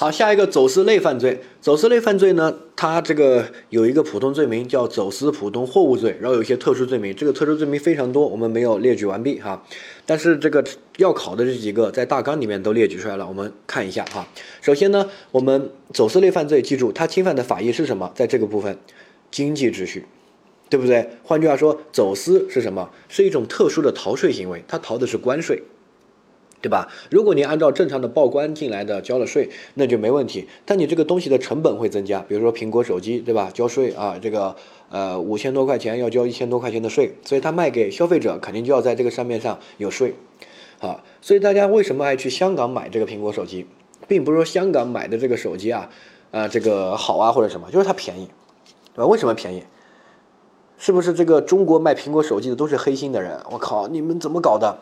好，下一个走私类犯罪。走私类犯罪呢，它这个有一个普通罪名叫走私普通货物罪，然后有一些特殊罪名，这个特殊罪名非常多，我们没有列举完毕哈。但是这个要考的这几个在大纲里面都列举出来了，我们看一下哈。首先呢，我们走私类犯罪，记住它侵犯的法益是什么？在这个部分，经济秩序，对不对？换句话说，走私是什么？是一种特殊的逃税行为，它逃的是关税。对吧？如果你按照正常的报关进来的交了税，那就没问题。但你这个东西的成本会增加，比如说苹果手机，对吧？交税啊，这个5000多块钱要交1000多块钱的税，所以它卖给消费者肯定就要在这个上面上有税。好，所以大家为什么爱去香港买这个苹果手机，并不是说香港买的这个手机这个好啊或者什么，就是它便宜，对吧？为什么便宜？是不是这个中国卖苹果手机的都是黑心的人？我靠，你们怎么搞的？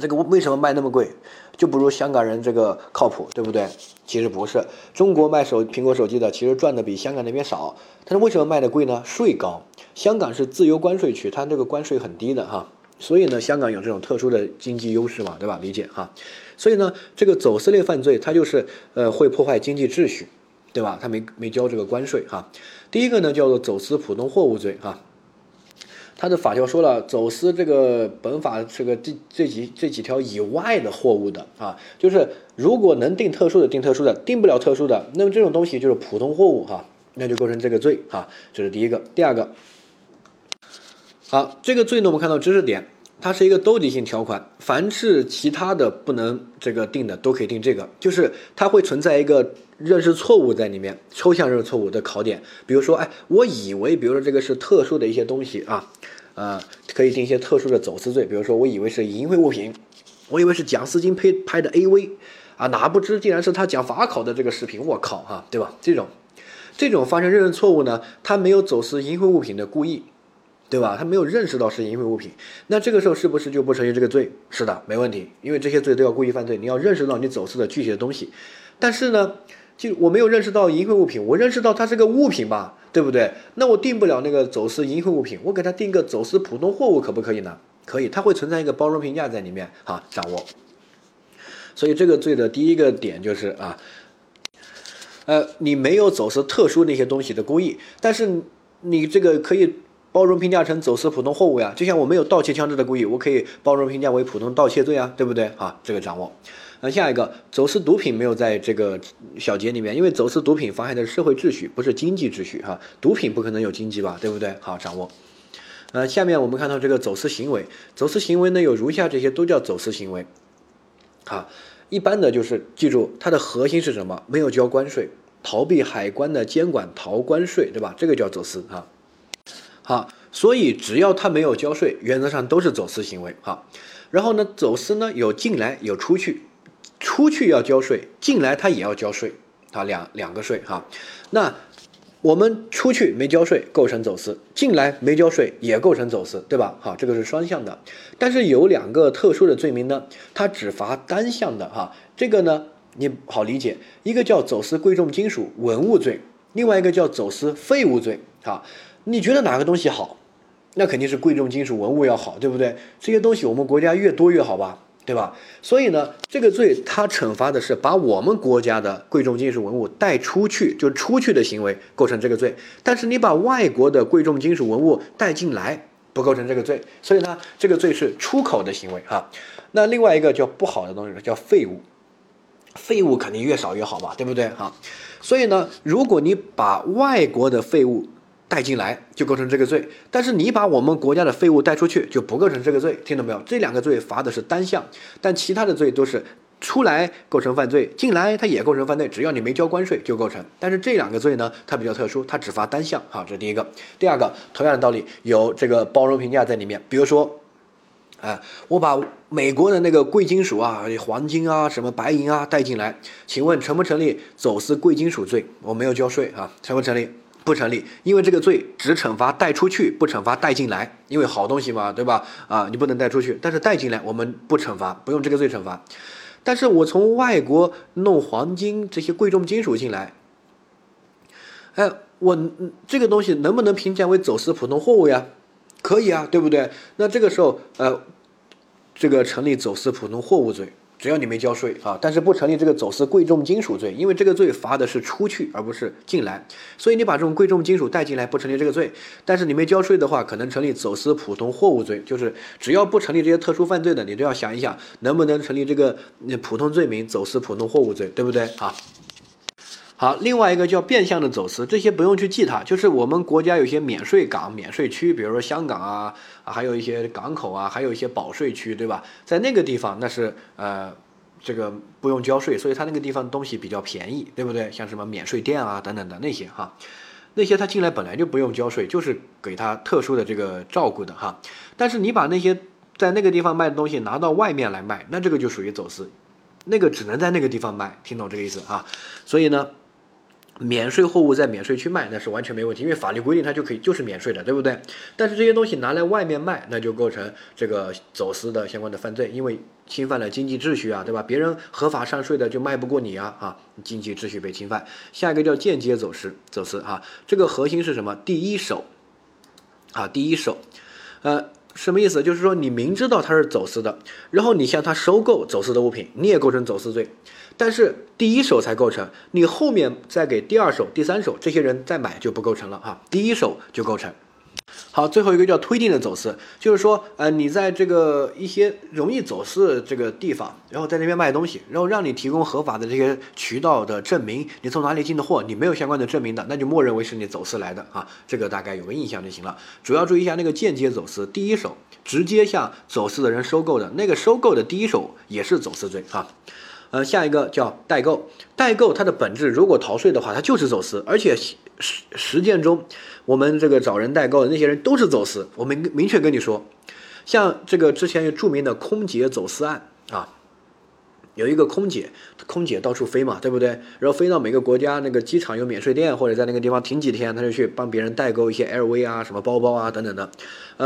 这个为什么卖那么贵，就不如香港人这个靠谱，对不对？其实不是，中国卖苹果手机的其实赚的比香港那边少，但是为什么卖的贵呢？税高，香港是自由关税区，它这个关税很低的哈，所以呢，香港有这种特殊的经济优势嘛，对吧？理解哈。所以呢，这个走私类犯罪它就是会破坏经济秩序，对吧？它没交这个关税哈。第一个呢叫做走私普通货物罪哈。他的法条说了，走私这个本法这个这几条以外的货物的啊，就是如果能定特殊的定特殊的，定不了特殊的，那么这种东西就是普通货物哈、啊，那就构成这个罪哈、啊，这是第一个。第二个，好，这个罪呢，我们看到知识点，它是一个兜底性条款，凡是其他的不能这个定的都可以定这个，就是它会存在一个认识错误在里面，抽象认识错误的考点，比如说，哎，我以为，比如说这个是特殊的一些东西啊，可以定一些特殊的走私罪，比如说我以为是淫秽物品，我以为是蒋思金拍的 AV 啊，哪不知竟然是他讲法考的这个视频，我靠哈、啊，对吧？这种发生认识错误呢，他没有走私淫秽物品的故意，对吧？他没有认识到是淫秽物品，那这个时候是不是就不成立这个罪？是的，没问题，因为这些罪都要故意犯罪，你要认识到你走私的具体的东西，但是呢。就我没有认识到淫秽物品，我认识到它是个物品吧，对不对？那我定不了那个走私淫秽物品，我给它定个走私普通货物可不可以呢？可以，它会存在一个包容评价在里面啊，掌握。所以这个罪的第一个点就是啊，你没有走私特殊那些东西的故意，但是你这个可以包容评价成走私普通货物呀，就像我没有盗窃枪支的故意，我可以包容评价为普通盗窃罪啊，对不对？啊，这个掌握。那下一个走私毒品没有在这个小节里面，因为走私毒品妨害的是社会秩序，不是经济秩序哈、啊，毒品不可能有经济吧，对不对？好，掌握。下面我们看到这个走私行为，走私行为呢有如下这些都叫走私行为，啊，一般的就是记住它的核心是什么？没有交关税，逃避海关的监管，逃关税，对吧？这个叫走私啊。好，所以只要他没有交税，原则上都是走私行为哈。然后呢，走私呢有进来有出去。出去要交税，进来他也要交税啊，两个税哈、啊。那我们出去没交税构成走私，进来没交税也构成走私，对吧？好、啊，这个是双向的。但是有两个特殊的罪名呢，它只罚单向的哈、啊。这个呢你好理解，一个叫走私贵重金属文物罪，另外一个叫走私废物罪啊。你觉得哪个东西好？那肯定是贵重金属文物要好，对不对？这些东西我们国家越多越好吧？对吧？所以呢，这个罪它惩罚的是把我们国家的贵重金属文物带出去，就出去的行为构成这个罪。但是你把外国的贵重金属文物带进来，不构成这个罪。所以呢，这个罪是出口的行为哈。那另外一个叫不好的东西叫废物，废物肯定越少越好嘛，对不对哈？所以呢，如果你把外国的废物带进来就构成这个罪，但是你把我们国家的废物带出去就不构成这个罪，听到没有？这两个罪罚的是单项，但其他的罪都是出来构成犯罪，进来它也构成犯罪，只要你没交关税就构成。但是这两个罪呢，它比较特殊，它只罚单项啊，这是第一个。第二个，同样的道理，有这个包容评价在里面，比如说，我把美国的那个贵金属啊，黄金啊，什么白银啊带进来，请问成不成立走私贵金属罪？我没有交税啊，成不成立？不成立，因为这个罪只惩罚带出去，不惩罚带进来。因为好东西嘛，对吧？啊，你不能带出去，但是带进来我们不惩罚，不用这个罪惩罚。但是我从外国弄黄金这些贵重金属进来，哎，我这个东西能不能评价为走私普通货物呀？可以啊，对不对？那这个时候，这个成立走私普通货物罪只要你没交税啊，但是不成立这个走私贵重金属罪，因为这个罪罚的是出去而不是进来，所以你把这种贵重金属带进来不成立这个罪，但是你没交税的话，可能成立走私普通货物罪，就是只要不成立这些特殊犯罪的，你都要想一想能不能成立这个普通罪名走私普通货物罪，对不对啊？好，另外一个叫变相的走私，这些不用去记它，就是我们国家有些免税港、免税区，比如说香港啊，还有一些港口啊，还有一些保税区，对吧？在那个地方，那是这个不用交税，所以它那个地方东西比较便宜，对不对？像什么免税店啊等等的那些哈。那些它进来本来就不用交税，就是给它特殊的这个照顾的哈。但是你把那些在那个地方卖的东西拿到外面来卖，那这个就属于走私，那个只能在那个地方卖，听懂这个意思啊？所以呢，免税货物在免税区卖那是完全没问题，因为法律规定它就可以就是免税的，对不对？但是这些东西拿来外面卖，那就构成这个走私的相关的犯罪，因为侵犯了经济秩序啊，对吧？别人合法上税的就卖不过你啊，经济秩序被侵犯。下一个叫间接走私啊，这个核心是什么？第一手，什么意思？就是说你明知道它是走私的，然后你向它收购走私的物品，你也构成走私罪。但是第一手才构成，你后面再给第二手、第三手这些人再买就不构成了啊，第一手就构成。好，最后一个叫推定的走私，就是说，你在这个一些容易走私的这个地方，然后在那边卖东西，然后让你提供合法的这些渠道的证明，你从哪里进的货，你没有相关的证明的，那就默认为是你走私来的啊，这个大概有个印象就行了。主要注意一下那个间接走私，第一手直接向走私的人收购的，那个收购的第一手也是走私罪啊。下一个叫代购，代购它的本质如果逃税的话，它就是走私，而且实践中我们这个找人代购的那些人都是走私，我们明确跟你说，像这个之前有著名的空姐走私案啊，有一个空姐到处飞嘛，对不对？然后飞到每个国家那个机场有免税店，或者在那个地方停几天，他就去帮别人代购一些 LV 啊、什么包包啊等等的，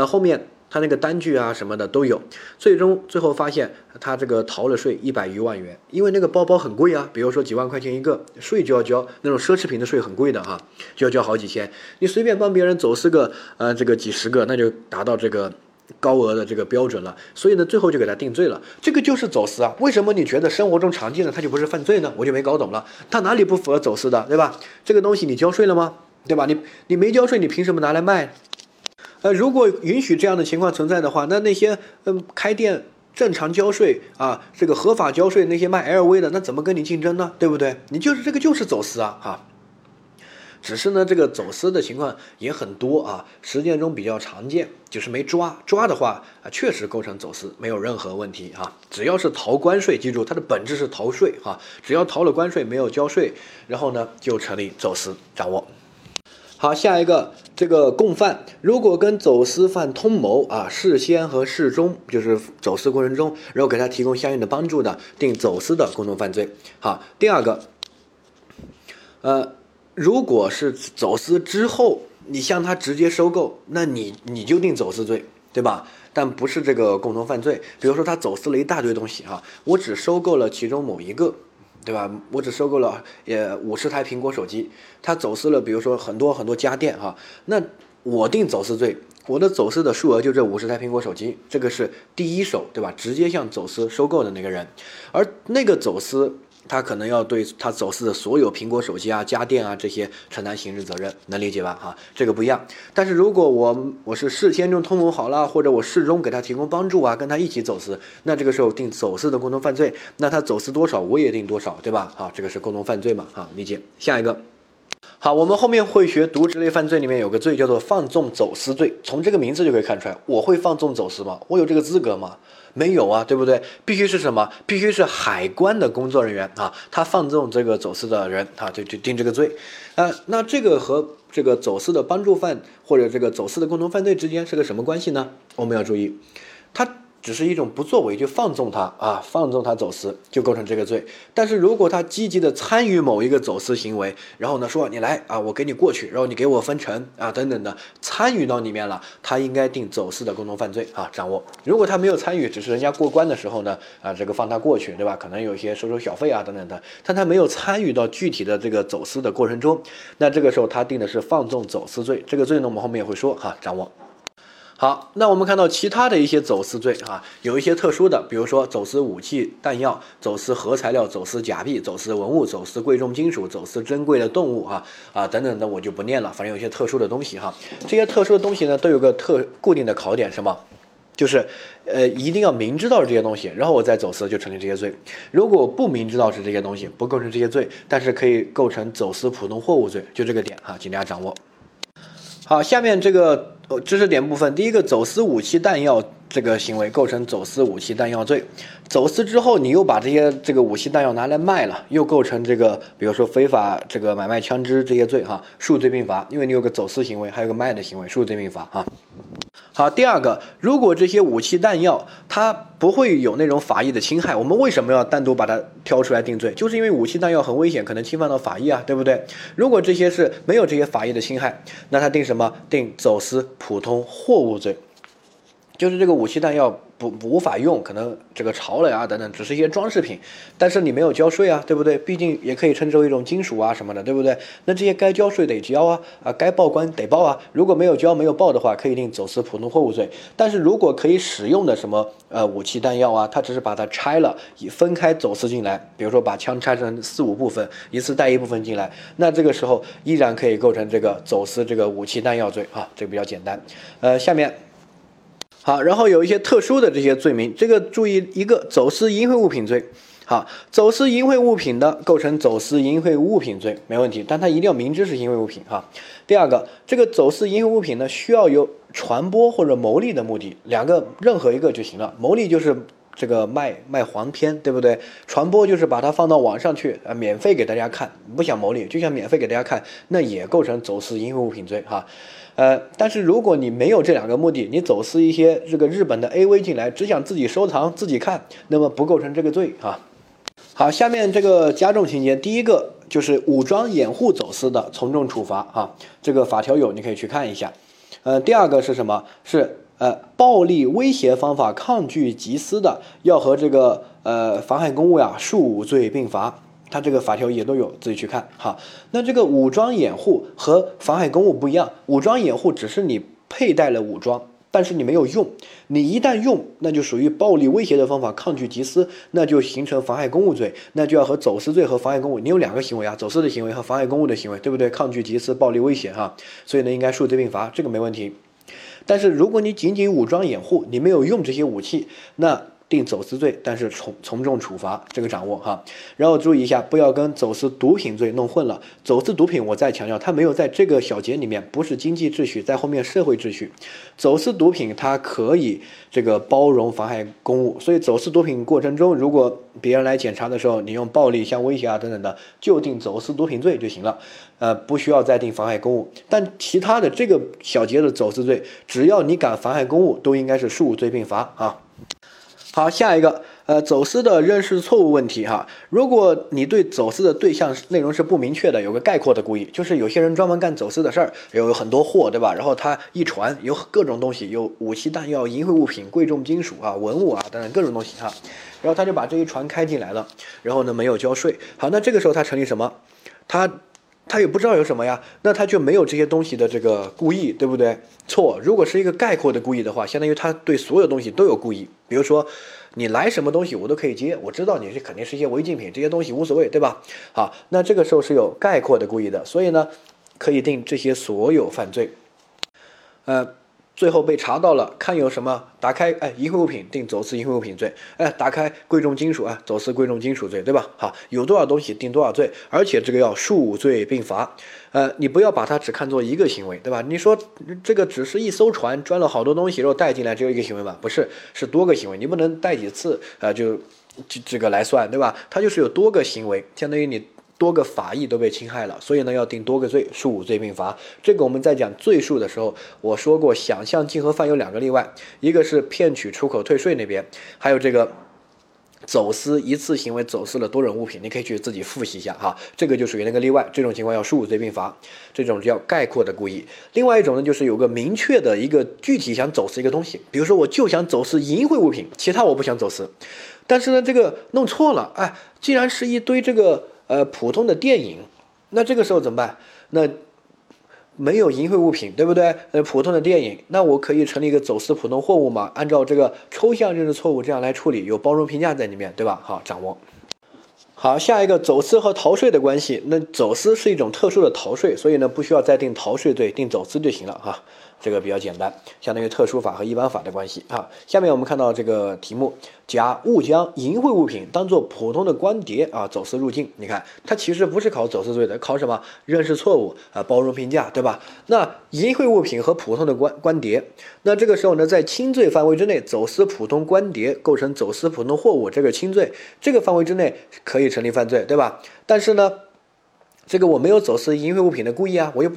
后面他那个单据啊什么的都有，最后发现他这个逃了税100余万元，因为那个包包很贵啊，比如说几万块钱一个，税就要交，那种奢侈品的税很贵的哈，就要交好几千，你随便帮别人走私个这个几十个，那就达到这个高额的这个标准了，所以呢最后就给他定罪了，这个就是走私啊。为什么你觉得生活中常见的它就不是犯罪呢？我就没搞懂了，它哪里不符合走私的，对吧？这个东西你交税了吗？对吧？你没交税，你凭什么拿来卖？如果允许这样的情况存在的话，那些开店正常交税啊，这个合法交税，那些卖 LV 的，那怎么跟你竞争呢？对不对？你就是这个就是走私啊哈。只是呢，这个走私的情况也很多啊，实践中比较常见，就是没抓的话啊，确实构成走私，没有任何问题啊。只要是逃关税，记住它的本质是逃税啊，只要逃了关税没有交税，然后呢就成立走私，掌握。好，下一个这个共犯，如果跟走私犯通谋啊，事先和事中就是走私过程中，然后给他提供相应的帮助的，定走私的共同犯罪。好，第二个，如果是走私之后你向他直接收购，那你就定走私罪，对吧？但不是这个共同犯罪。比如说他走私了一大堆东西啊，我只收购了其中某一个。对吧？我只收购了50台苹果手机，他走私了，比如说很多家电哈，那我定走私罪，我的走私的数额就这50台苹果手机，这个是第一手，对吧？直接向走私收购的那个人，而那个走私他可能要对他走私的所有苹果手机啊、家电啊这些承担刑事责任，能理解吧？哈，这个不一样。但是如果我是事先就通谋好了，或者我事中给他提供帮助啊，跟他一起走私，那这个时候定走私的共同犯罪，那他走私多少我也定多少，对吧？哈，这个是共同犯罪嘛？哈，理解。下一个。好，我们后面会学渎职类犯罪，里面有个罪叫做放纵走私罪，从这个名字就可以看出来，我会放纵走私吗？我有这个资格吗？没有啊，对不对？必须是什么？必须是海关的工作人员啊，他放纵这个走私的人啊，就定这个罪。那这个和这个走私的帮助犯或者这个走私的共同犯罪之间是个什么关系呢？我们要注意，他只是一种不作为，就放纵他啊，放纵他走私就构成这个罪。但是如果他积极的参与某一个走私行为，然后呢说你来啊，我给你过去，然后你给我分成啊等等的，参与到里面了，他应该定走私的共同犯罪啊，掌握。如果他没有参与，只是人家过关的时候呢啊这个放他过去，对吧？可能有些收小费啊等等的，但他没有参与到具体的这个走私的过程中，那这个时候他定的是放纵走私罪，这个罪呢我们后面也会说啊，掌握。好，那我们看到其他的一些走私罪啊，有一些特殊的，比如说走私武器弹药、走私核材料、走私假币、走私文物、走私贵重金属、走私珍贵的动物等等的，我就不念了。反正有些特殊的东西哈，这些特殊的东西呢，都有个固定的考点，什么？就是一定要明知道是这些东西，然后我再走私就成立这些罪。如果不明知道是这些东西，不构成这些罪，但是可以构成走私普通货物罪，就这个点哈，请大家掌握。好，下面这个知识点部分，第一个走私武器弹药这个行为构成走私武器弹药罪，走私之后你又把这个武器弹药拿来卖了，又构成这个比如说非法这个买卖枪支这些罪哈，数罪并罚，因为你有个走私行为，还有个卖的行为，数罪并罚哈。好，第二个，如果这些武器弹药它不会有那种法益的侵害，我们为什么要单独把它挑出来定罪？就是因为武器弹药很危险，可能侵犯到法益啊，对不对？如果这些是没有这些法益的侵害，那它定什么？定走私普通货物罪，就是这个武器弹药无法用，可能这个潮了呀等等，只是一些装饰品，但是你没有交税啊，对不对？毕竟也可以称之为一种金属啊什么的，对不对？那这些该交税得交啊，该报关得报啊。如果没有交没有报的话，可以定走私普通货物罪。但是如果可以使用的什么武器弹药啊，它只是把它拆了，以分开走私进来，比如说把枪拆成4-5部分，一次带一部分进来，那这个时候依然可以构成这个走私这个武器弹药罪啊，这个比较简单。下面。好，然后有一些特殊的这些罪名，这个注意一个走私淫秽物品罪。好，走私淫秽物品的构成走私淫秽物品罪，没问题，但它一定要明知是淫秽物品哈。第二个，这个走私淫秽物品呢，需要有传播或者牟利的目的，两个任何一个就行了。牟利就是这个卖黄片，对不对？传播就是把它放到网上去，免费给大家看，不想牟利就想免费给大家看，那也构成走私淫秽物品罪哈。但是如果你没有这两个目的，你走私一些这个日本的 AV 进来，只想自己收藏自己看，那么不构成这个罪哈。好，下面这个加重情节，第一个就是武装掩护走私的，从重处罚啊，这个法条有，你可以去看一下。第二个是什么？是暴力威胁方法抗拒缉私的，要和这个妨害公务呀，数罪并罚。它这个法条也都有，自己去看哈。那这个武装掩护和妨害公务不一样，武装掩护只是你佩戴了武装，但是你没有用，你一旦用，那就属于暴力威胁的方法抗拒缉私，那就形成妨害公务罪，那就要和走私罪和妨害公务，你有两个行为啊，走私的行为和妨害公务的行为，对不对？抗拒缉私、暴力威胁哈，所以呢应该数罪并罚，这个没问题。但是如果你仅仅武装掩护，你没有用这些武器，那定走私罪，但是从重处罚，这个掌握哈。然后注意一下，不要跟走私毒品罪弄混了。走私毒品，我再强调，它没有在这个小节里面，不是经济秩序，在后面社会秩序。走私毒品它可以这个包容妨害公务，所以走私毒品过程中，如果别人来检查的时候，你用暴力像威胁啊等等的，就定走私毒品罪就行了，不需要再定妨害公务。但其他的这个小节的走私罪，只要你敢妨害公务，都应该是数罪并罚啊。好，下一个，走私的认识错误问题哈。如果你对走私的对象内容是不明确的，有个概括的故意，就是有些人专门干走私的事儿，有很多货，对吧？然后他一船有各种东西，有武器弹药、淫秽物品、贵重金属啊、文物啊等等各种东西哈。然后他就把这一船开进来了，然后呢没有交税。好，那这个时候他成立什么？他也不知道有什么呀，那他就没有这些东西的这个故意，对不对？错，如果是一个概括的故意的话，相当于他对所有东西都有故意。比如说你来什么东西我都可以接，我知道你是肯定是一些违禁品，这些东西无所谓，对吧？好，那这个时候是有概括的故意的，所以呢可以定这些所有犯罪。最后被查到了，看有什么打开，淫秽物品定走私淫秽物品罪，打开贵重金属，走私贵重金属罪，对吧？好，有多少东西定多少罪，而且这个要数罪并罚。你不要把它只看作一个行为，对吧？你说这个只是一艘船装了好多东西，然后带进来只有一个行为吧？不是，是多个行为，你不能带几次就这个来算，对吧？它就是有多个行为，相当于你多个法益都被侵害了，所以呢要定多个罪，数罪并罚。这个我们在讲罪数的时候，我说过，想象竞合犯有两个例外，一个是骗取出口退税那边，还有这个走私一次行为走私了多种物品，你可以去自己复习一下哈。这个就属于那个例外，这种情况要数罪并罚，这种叫概括的故意。另外一种呢，就是有个明确的一个具体想走私一个东西，比如说我就想走私淫秽物品，其他我不想走私，但是呢这个弄错了，既然是一堆这个普通的电影，那这个时候怎么办？那没有淫秽物品，对不对？普通的电影，那我可以成立一个走私普通货物嘛？按照这个抽象认知错误这样来处理，有包容评价在里面，对吧？好，掌握。好，下一个走私和逃税的关系。那走私是一种特殊的逃税，所以呢不需要再定逃税罪，定走私就行了哈。这个比较简单，相当于特殊法和一般法的关系啊。下面我们看到这个题目，甲误将淫秽物品当作普通的光碟啊走私入境。你看，它其实不是考走私罪的，考什么？认识错误啊，包容评价，对吧？那淫秽物品和普通的光碟，那这个时候呢，在轻罪范围之内，走私普通光碟构成走私普通货物，这个轻罪，这个范围之内可以成立犯罪，对吧？但是呢，这个我没有走私淫秽物品的故意啊，我又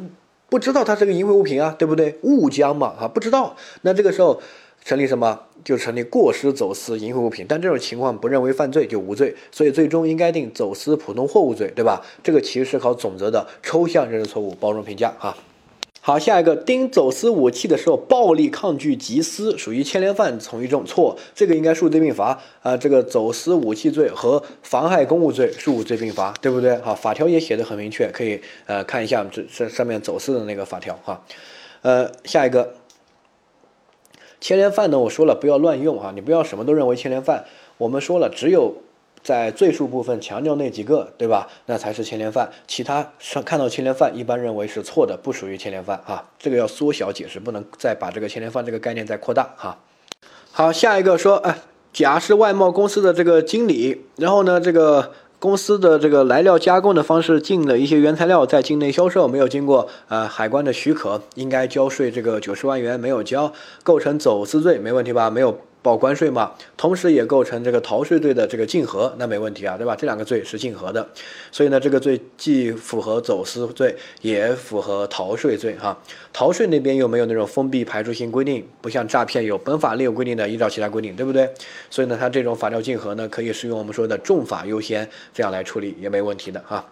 不知道它是个淫秽物品啊，对不对？误将嘛啊，不知道。那这个时候成立什么？就成立过失走私淫秽物品。但这种情况不认为犯罪，就无罪，所以最终应该定走私普通货物罪，对吧？这个其实是考总则的抽象认识错误，包容评价啊。好，下一个，盯走私武器的时候暴力抗拒缉私，属于牵连犯从一重，错，这个应该数罪并罚啊、这个走私武器罪和妨害公务罪是五罪并罚，对不对？好，法条也写得很明确，可以看一下这上面走私的那个法条哈。下一个，牵连犯呢，我说了不要乱用啊，你不要什么都认为牵连犯，我们说了只有在罪数部分强调那几个，对吧？那才是牵连犯，其他看到牵连犯一般认为是错的，不属于牵连犯啊。这个要缩小解释，不能再把这个牵连犯这个概念再扩大哈。好，下一个说，甲是外贸公司的这个经理，然后呢，这个公司的这个来料加工的方式进了一些原材料，在境内销售，没有经过海关的许可，应该交税这个90万元，没有交，构成走私罪，没问题吧？没有报关税嘛，同时也构成这个逃税罪的这个竞合，那没问题啊，对吧？这两个罪是竞合的，所以呢，这个罪既符合走私罪，也符合逃税罪哈。逃税那边又没有那种封闭排除性规定，不像诈骗有本法另有规定的，依照其他规定，对不对？所以呢，它这种法条竞合呢，可以适用我们说的重法优先这样来处理，也没问题的哈。